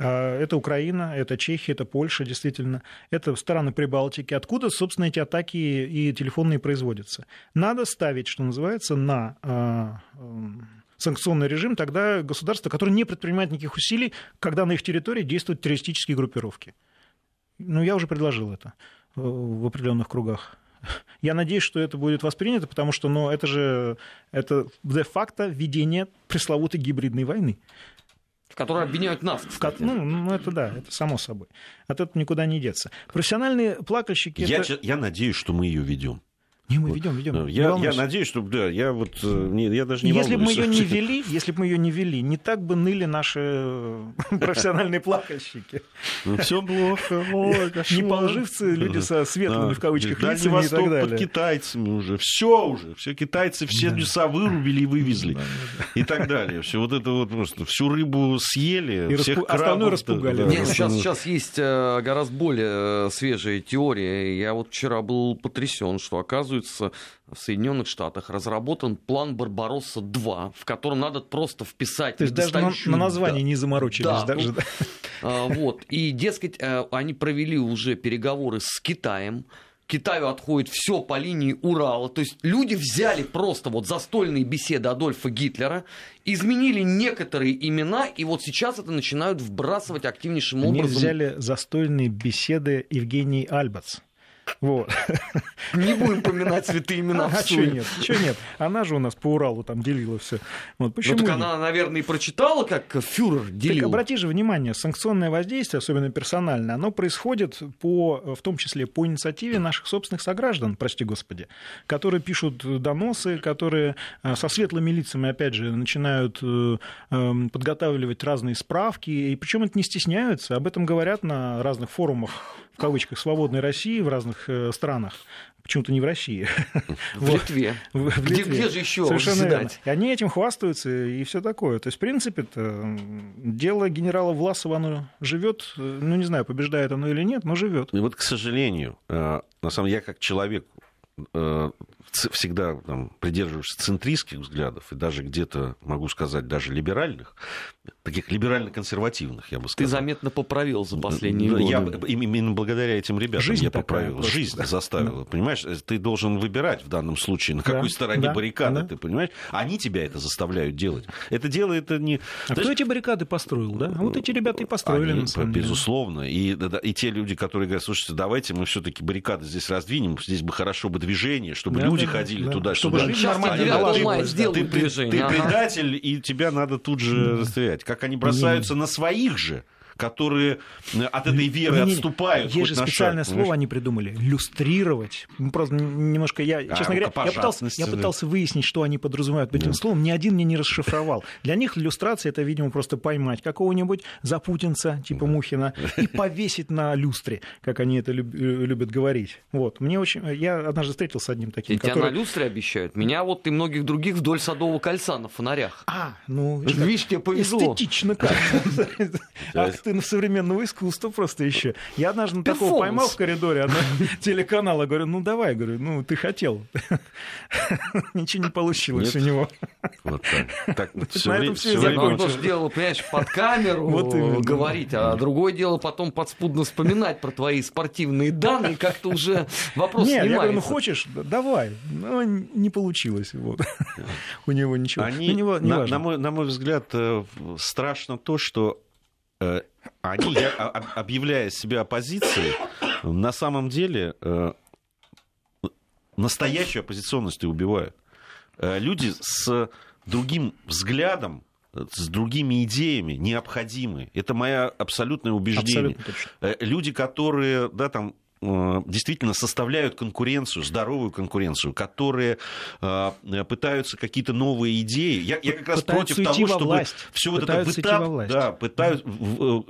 Это Украина, это Чехия, это Польша, действительно. Это страны Прибалтики. Откуда, собственно, эти атаки и телефонные производятся? Надо ставить, что называется, на э, э, санкционный режим тогда государства, которые не предпринимают никаких усилий, когда на их территории действуют террористические группировки. Ну, я уже предложил это в определенных кругах. Я надеюсь, что это будет воспринято, потому что ну, это же это де-факто введение пресловутой гибридной войны. Которые обвиняют нас. Кстати. Ну, ну, это да, это само собой. От этого никуда не деться. Профессиональные плакальщики... Я, это... я надеюсь, что мы ее ведем. Не, мы ведем, ведем. Я, я надеюсь, что... Да, я вот... Не, я даже не если бы мы ее не вели, если бы мы ее не вели, не так бы ныли наши профессиональные плакальщики. Все плохо. Не полживцы, люди со светлыми, в кавычках, лицами и так далее. Восток под китайцами уже. Все уже. Все китайцы все леса вырубили и вывезли. И так далее. Все вот это вот просто. Всю рыбу съели, всех крабов. Остальное распугали. Сейчас есть гораздо более свежие теории. Я вот вчера был потрясен, что оказывается, используется в Соединенных Штатах. Разработан план «Барбаросса-два», в котором надо просто вписать... То есть даже на, на названии да. не заморочились. Да, даже, ну, да. Вот. И, дескать, они провели уже переговоры с Китаем. Китаю отходит все по линии Урала. То есть люди взяли просто вот застольные беседы Адольфа Гитлера, изменили некоторые имена, и вот сейчас это начинают вбрасывать активнейшим образом. Они взяли застольные беседы Евгении Альбац. Вот. Не будем поминать святые имена. А что нет? Что нет? Она же у нас по Уралу там делила все. Вот почему? Ну, так она, наверное, и прочитала, как фюрер делил. Так обрати же внимание, санкционное воздействие, особенно персональное, оно происходит по, в том числе по инициативе наших собственных сограждан, прости господи, которые пишут доносы, которые со светлыми лицами, опять же, начинают подготавливать разные справки, и причем это не стесняются, об этом говорят на разных форумах, в кавычках, «Свободной России», в разных странах, почему-то не в России. В Литве. В, в Литве. Где, где же еще заседать? И они этим хвастаются и все такое. То есть, в принципе, дело генерала Власова, оно живет, ну, не знаю, побеждает оно или нет, но живет. И вот, к сожалению, на самом деле, я как человек всегда там придерживаюсь центристских взглядов, и даже где-то, могу сказать, даже либеральных, таких либерально-консервативных, я бы сказал. Ты заметно поправил за последние годы. Я, именно благодаря этим ребятам жизнь я поправил. Просто. Жизнь заставила, да. Понимаешь? Ты должен выбирать в данном случае, на какой да. стороне да. баррикады, да. ты понимаешь? Они тебя это заставляют делать. Это дело, это не... А кто эти баррикады построил, да? Вот эти ребята и построили. Они, безусловно. И, и те люди, которые говорят, слушайте, давайте мы все-таки баррикады здесь раздвинем, здесь бы хорошо бы движение, чтобы да, люди да, ходили да. туда-сюда. Чтобы нормально сделали движение. Ты, ты, ты предатель, ага. и тебя надо тут же расстрелять. Как они бросаются не, на своих же, которые от этой веры не, не, отступают. Есть же специальное шаг, слово понимаешь? Они придумали. Люстрировать. Просто немножко я, а, честно говоря, я пытался, я пытался выяснить, что они подразумевают под этим да. словом. Ни один мне не расшифровал. Для них люстрация — это, видимо, просто поймать какого-нибудь запутинца, типа да. Мухина, и повесить на люстре, как они это люб, любят говорить. Вот. Мне очень... Я однажды встретился с одним таким, который... Тебя на люстре обещают. Меня вот и многих других вдоль Садового кольца на фонарях. А, ну... Видишь, тебе повезло. Эстетично как. Ах ты, современного искусства просто еще. Я однажды Перформанс. Такого поймал в коридоре одного телеканала, говорю, ну давай, говорю, ну ты хотел. Ничего не получилось у него. Вот так. На этом все закончилось. Дело, понимаешь, под камеру говорить, а другое дело потом подспудно вспоминать про твои спортивные данные, как-то уже вопрос снимается. Нет, я говорю, ну хочешь, давай. Но не получилось. У него ничего. На мой взгляд, страшно то, что они, объявляя себя оппозицией, на самом деле настоящую оппозиционность и убивают. Люди с другим взглядом, с другими идеями необходимы. Это мое абсолютное убеждение. Абсолютно. Люди, которые, да, там, действительно составляют конкуренцию, здоровую конкуренцию, которые пытаются какие-то новые идеи. Я, я как раз пытаются против того, чтобы все вот это вытоптать, да, пытаюсь,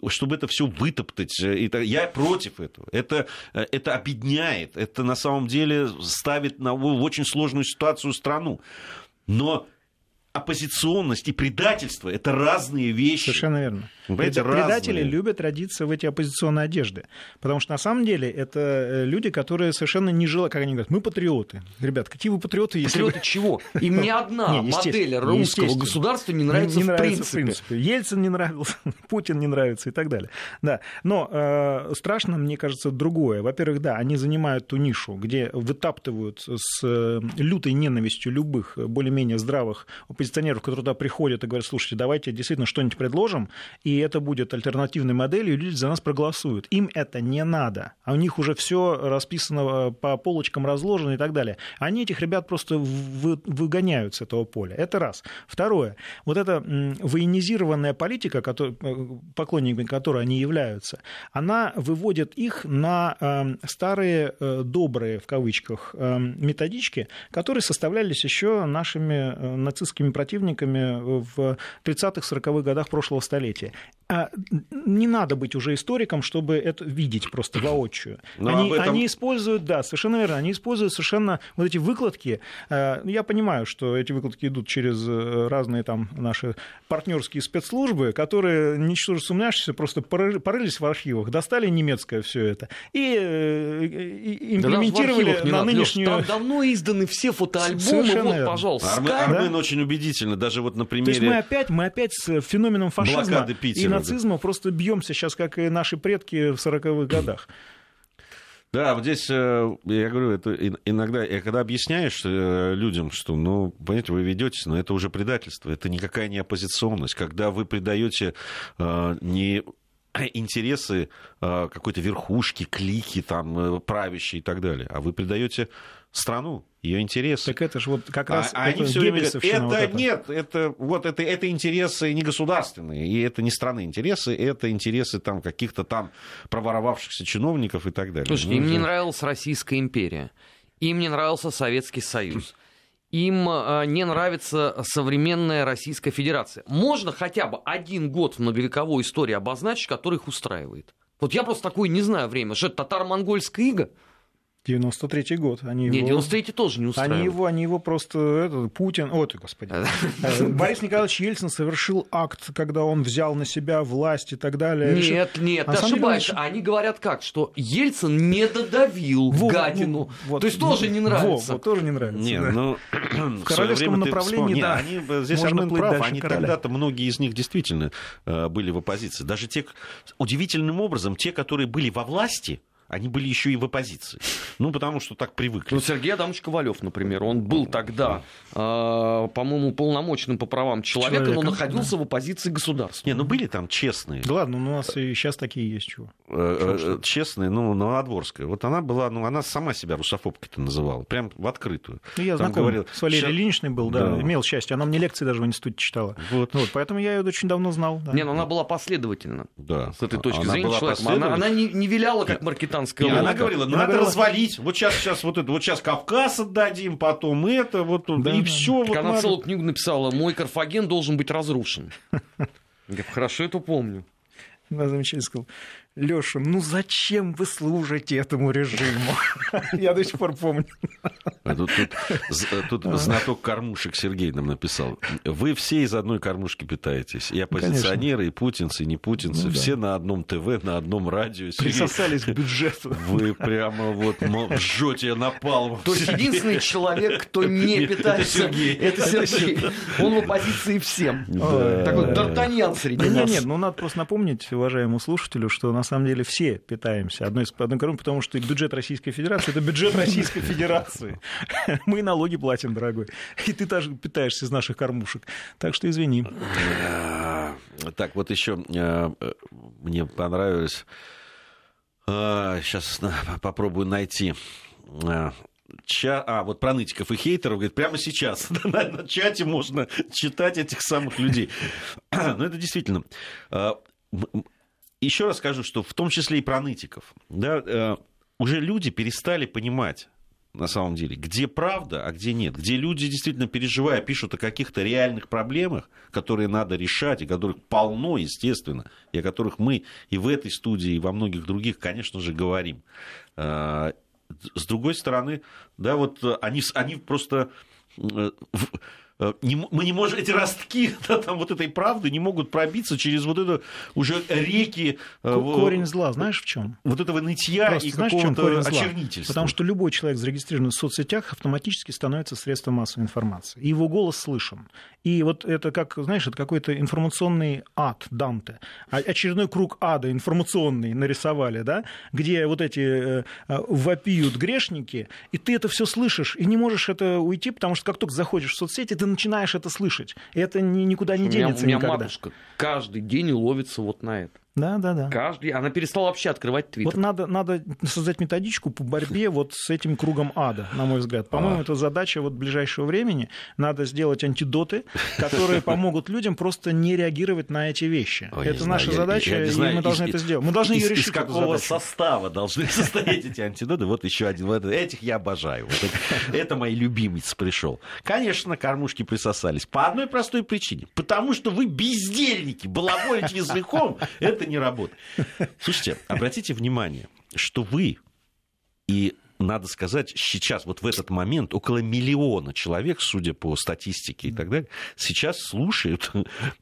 чтобы это все вытоптать. Я против этого. Это, это обедняет, это на самом деле ставит на, в очень сложную ситуацию страну. Но оппозиционность и предательство — это разные вещи. Совершенно верно. Эти предатели разные. Любят родиться в эти оппозиционные одежды. Потому что на самом деле это люди, которые совершенно не желают, как они говорят, мы патриоты. Ребят, какие вы патриоты? Если патриоты вы... чего? Им ни одна не, модель русского государства не нравится, не, не в, нравится принципе. в принципе. Ельцин не нравился, Путин не нравится и так далее. Да. Но э, страшно, мне кажется, другое. Во-первых, да, они занимают ту нишу, где вытаптывают с лютой ненавистью любых более-менее здравых оппозиционеров, которые туда приходят и говорят, слушайте, давайте действительно что-нибудь предложим, и И это будет альтернативной моделью, и люди за нас проголосуют. Им это не надо. А у них уже все расписано по полочкам, разложено и так далее. Они этих ребят просто выгоняют с этого поля. Это раз. Второе. Вот эта военизированная политика, поклонниками которой они являются, она выводит их на старые «добрые», в кавычках, методички, которые составлялись еще нашими нацистскими противниками в тридцатых-сороковых годах прошлого столетия. Не надо быть уже историком, чтобы это видеть просто воочию. Они, этом... они используют, да, совершенно верно, они используют совершенно вот эти выкладки. Я понимаю, что эти выкладки идут через разные там наши партнерские спецслужбы, которые, ничтоже сумняшися, просто порылись в архивах, достали немецкое все это и, и имплементировали да, на надо, нынешнюю... Лёш, там давно изданы все фотоальбомы, совершенно вот, верно. Пожалуйста. Армен, Армен да? очень убедительно, даже вот на примере... То есть мы опять, мы опять с феноменом фашизма и нацизма просто бьемся сейчас, как и наши предки в сороковых годах. Да, вот здесь, я говорю, это иногда, я когда объясняешь людям, что, ну, понимаете, вы ведетесь, но это уже предательство, это никакая не оппозиционность, когда вы предаете не... интересы какой-то верхушки, клики там, правящие и так далее. А вы предаете страну, ее интересы. Так это же вот как раз а, это геббельсовщина. Вот это. Нет, это, вот это, это интересы не государственные, и это не страны интересы, это интересы там, каких-то там проворовавшихся чиновников и так далее. Слушайте, им не нравилась Российская империя, им не нравился Советский Союз. Им не нравится современная Российская Федерация. Можно хотя бы один год в многовековой истории обозначить, который их устраивает? Вот я просто такое не знаю время. Что это татаро-монгольская ига? девяносто третий год. Они его... Нет, девяносто третий тоже не устраивает. Они его, они его просто... Это, Путин... Ой, ты, господи. Борис Николаевич Ельцин совершил акт, когда он взял на себя власть и так далее. Нет, нет, ты ошибаешься. Они говорят как? Что Ельцин не додавил гадину. То есть тоже не нравится. Вот тоже не нравится. В королевском направлении, да. Здесь Армен прав. Они тогда-то, многие из них действительно были в оппозиции. Даже те, удивительным образом, те, которые были во власти, они были еще и в оппозиции. Ну, потому что так привыкли. Ну, Сергей Адамович Ковалев, например, он был тогда, да. э, по-моему, полномочным по правам человека, человека но находился да. в оппозиции государства. Не, ну, были там честные. Да ладно, ну, у нас и сейчас такие есть чего. Э, честные, ну, Новодворская. Вот она была, ну, она сама себя русофобкой-то называла, прям в открытую. Ну, я знаком говорил, с Валерией Ильиничной был, да, да, имел счастье. Она мне лекции даже в институте читала. Вот. Вот, поэтому я ее очень давно знал. Да. Не, ну, она была последовательна. Да. С этой точки она зрения человека. Она, она не, не виляла, как маркетант. И она говорила, ну, надо говорила... развалить, вот сейчас, сейчас, вот это, вот сейчас Кавказ отдадим, потом это, вот тут, да, и да. все. Так вот она надо... целую книгу написала, мой Карфаген должен быть разрушен. Я хорошо это помню. Она замечательно сказала, Лёша, ну зачем вы служите этому режиму? Я до сих пор помню. Тут знаток кормушек Сергей нам написал. Вы все из одной кормушки питаетесь. И оппозиционеры, и путинцы, и не путинцы. Все на одном ТВ, на одном радио. Присосались к бюджету. Вы прямо вот жжёте напалм. То есть единственный человек, кто не питается, это Сергей. Он в оппозиции всем. Такой д'Артаньян среди нас. Нет, ну надо просто напомнить уважаемому слушателю, что на самом деле все питаемся одной из одной кормы, потому что бюджет Российской Федерации — это бюджет Российской Федерации. Мы налоги платим, дорогой. И ты тоже питаешься из наших кормушек. Так что извини. Так, вот еще мне понравилось. Сейчас попробую найти. Ча... А, вот про нытиков и хейтеров, говорит, прямо сейчас на чате можно читать этих самых людей. Но это действительно... Еще раз скажу, что в том числе и про нытиков. Да, э, уже люди перестали понимать, на самом деле, где правда, а где нет. Где люди, действительно переживая, пишут о каких-то реальных проблемах, которые надо решать, и которых полно, естественно, и о которых мы и в этой студии, и во многих других, конечно же, говорим. Э, с другой стороны, да, вот они, они просто... Э, в... Мы не можем, эти ростки да, там, вот этой правды не могут пробиться через вот это уже реки... Корень зла, знаешь в чем? Вот этого нытья просто, и какого-то очернительства. Потому что любой человек, зарегистрированный в соцсетях, автоматически становится средством массовой информации. И его голос слышен. И вот это, как, знаешь, это какой-то информационный ад Данте. Очередной круг ада информационный нарисовали, да? Где вот эти вопиют грешники, и ты это все слышишь, и не можешь это уйти, потому что как только заходишь в соцсети, ты начинаешь это слышать. Это никуда не денется. У меня, у меня матушка каждый день ловится вот на это. Да, да, да. Каждый... Она перестала вообще открывать Твиттер. Вот надо, надо создать методичку по борьбе вот с этим кругом ада, на мой взгляд. По-моему, а. это задача вот ближайшего времени. Надо сделать антидоты, которые помогут людям просто не реагировать на эти вещи. Ой, это наша знаю, задача, я, я и знаю, мы должны из, это сделать. Мы должны из, ее решить. Из какого состава должны состоять эти антидоты? Вот еще один. Этих я обожаю. Вот это, это мой любимец пришел. Конечно, кормушки присосались. По одной простой причине. Потому что вы бездельники. Балаболить языком – это не работает. Слушайте, обратите внимание, что вы, и надо сказать, сейчас, вот в этот момент, около миллиона человек, судя по статистике и так далее, сейчас слушают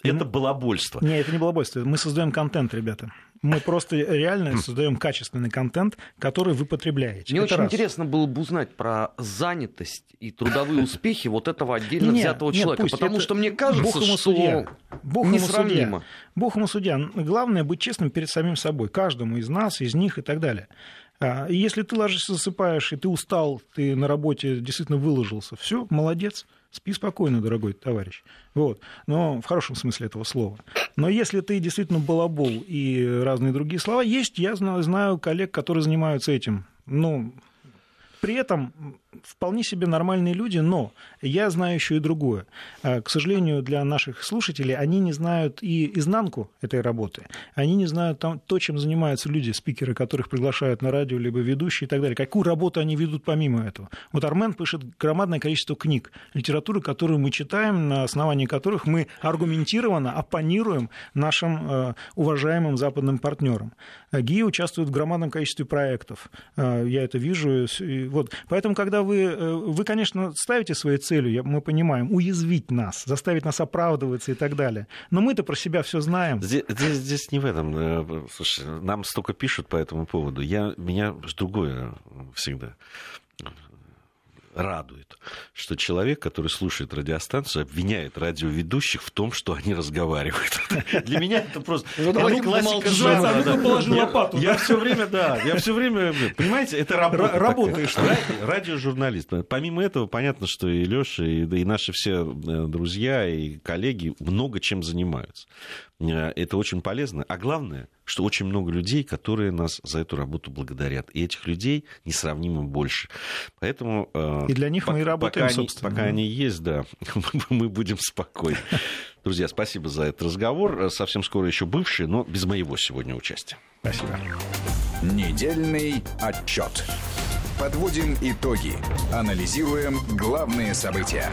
это балабольство. Нет, это не балабольство. Мы создаем контент, ребята. Мы просто реально создаем качественный контент, который вы потребляете. Мне это очень раз. интересно было бы узнать про занятость и трудовые успехи вот этого отдельно нет, взятого нет, человека. Потому это... что мне кажется, Бог ему что судья. Бог несравнимо. Ему судья. Бог ему судья. Главное быть честным перед самим собой. Каждому из нас, из них и так далее. Если ты ложишься, засыпаешь, и ты устал, ты на работе действительно выложился, все, молодец. Спи спокойно, дорогой товарищ. Вот. Но в хорошем смысле этого слова. Но если ты действительно балабол и разные другие слова, есть, я знаю коллег, которые занимаются этим. Ну, при этом вполне себе нормальные люди, но я знаю еще и другое. К сожалению, для наших слушателей они не знают и изнанку этой работы. Они не знают то, чем занимаются люди, спикеры, которых приглашают на радио, либо ведущие и так далее. Какую работу они ведут помимо этого? Вот Армен пишет громадное количество книг, литературы, которую мы читаем, на основании которых мы аргументированно оппонируем нашим уважаемым западным партнерам. Гия участвует в громадном количестве проектов. Я это вижу. Вот. Поэтому, когда Вы, вы, конечно, ставите своей целью, мы понимаем, уязвить нас, заставить нас оправдываться и так далее. Но мы-то про себя все знаем. Здесь, здесь, здесь не в этом. Слушай, нам столько пишут по этому поводу. Я, меня другое всегда радует, что человек, который слушает радиостанцию, обвиняет радиоведущих в том, что они разговаривают. Для меня это просто... Я все время, да, я все время... Понимаете, это работа. Работаешь. Радиожурналист. Помимо этого, понятно, что и Лёша, и наши все друзья, и коллеги много чем занимаются. Это очень полезно. А главное, что очень много людей, которые нас за эту работу благодарят. И этих людей несравнимо больше. Поэтому... И для них по- мы и работаем, пока собственно. Они, пока они есть, да, мы будем спокойны. Друзья, спасибо за этот разговор. Совсем скоро еще бывший, но без моего сегодня участия. Спасибо. Недельный отчет. Подводим итоги. Анализируем главные события.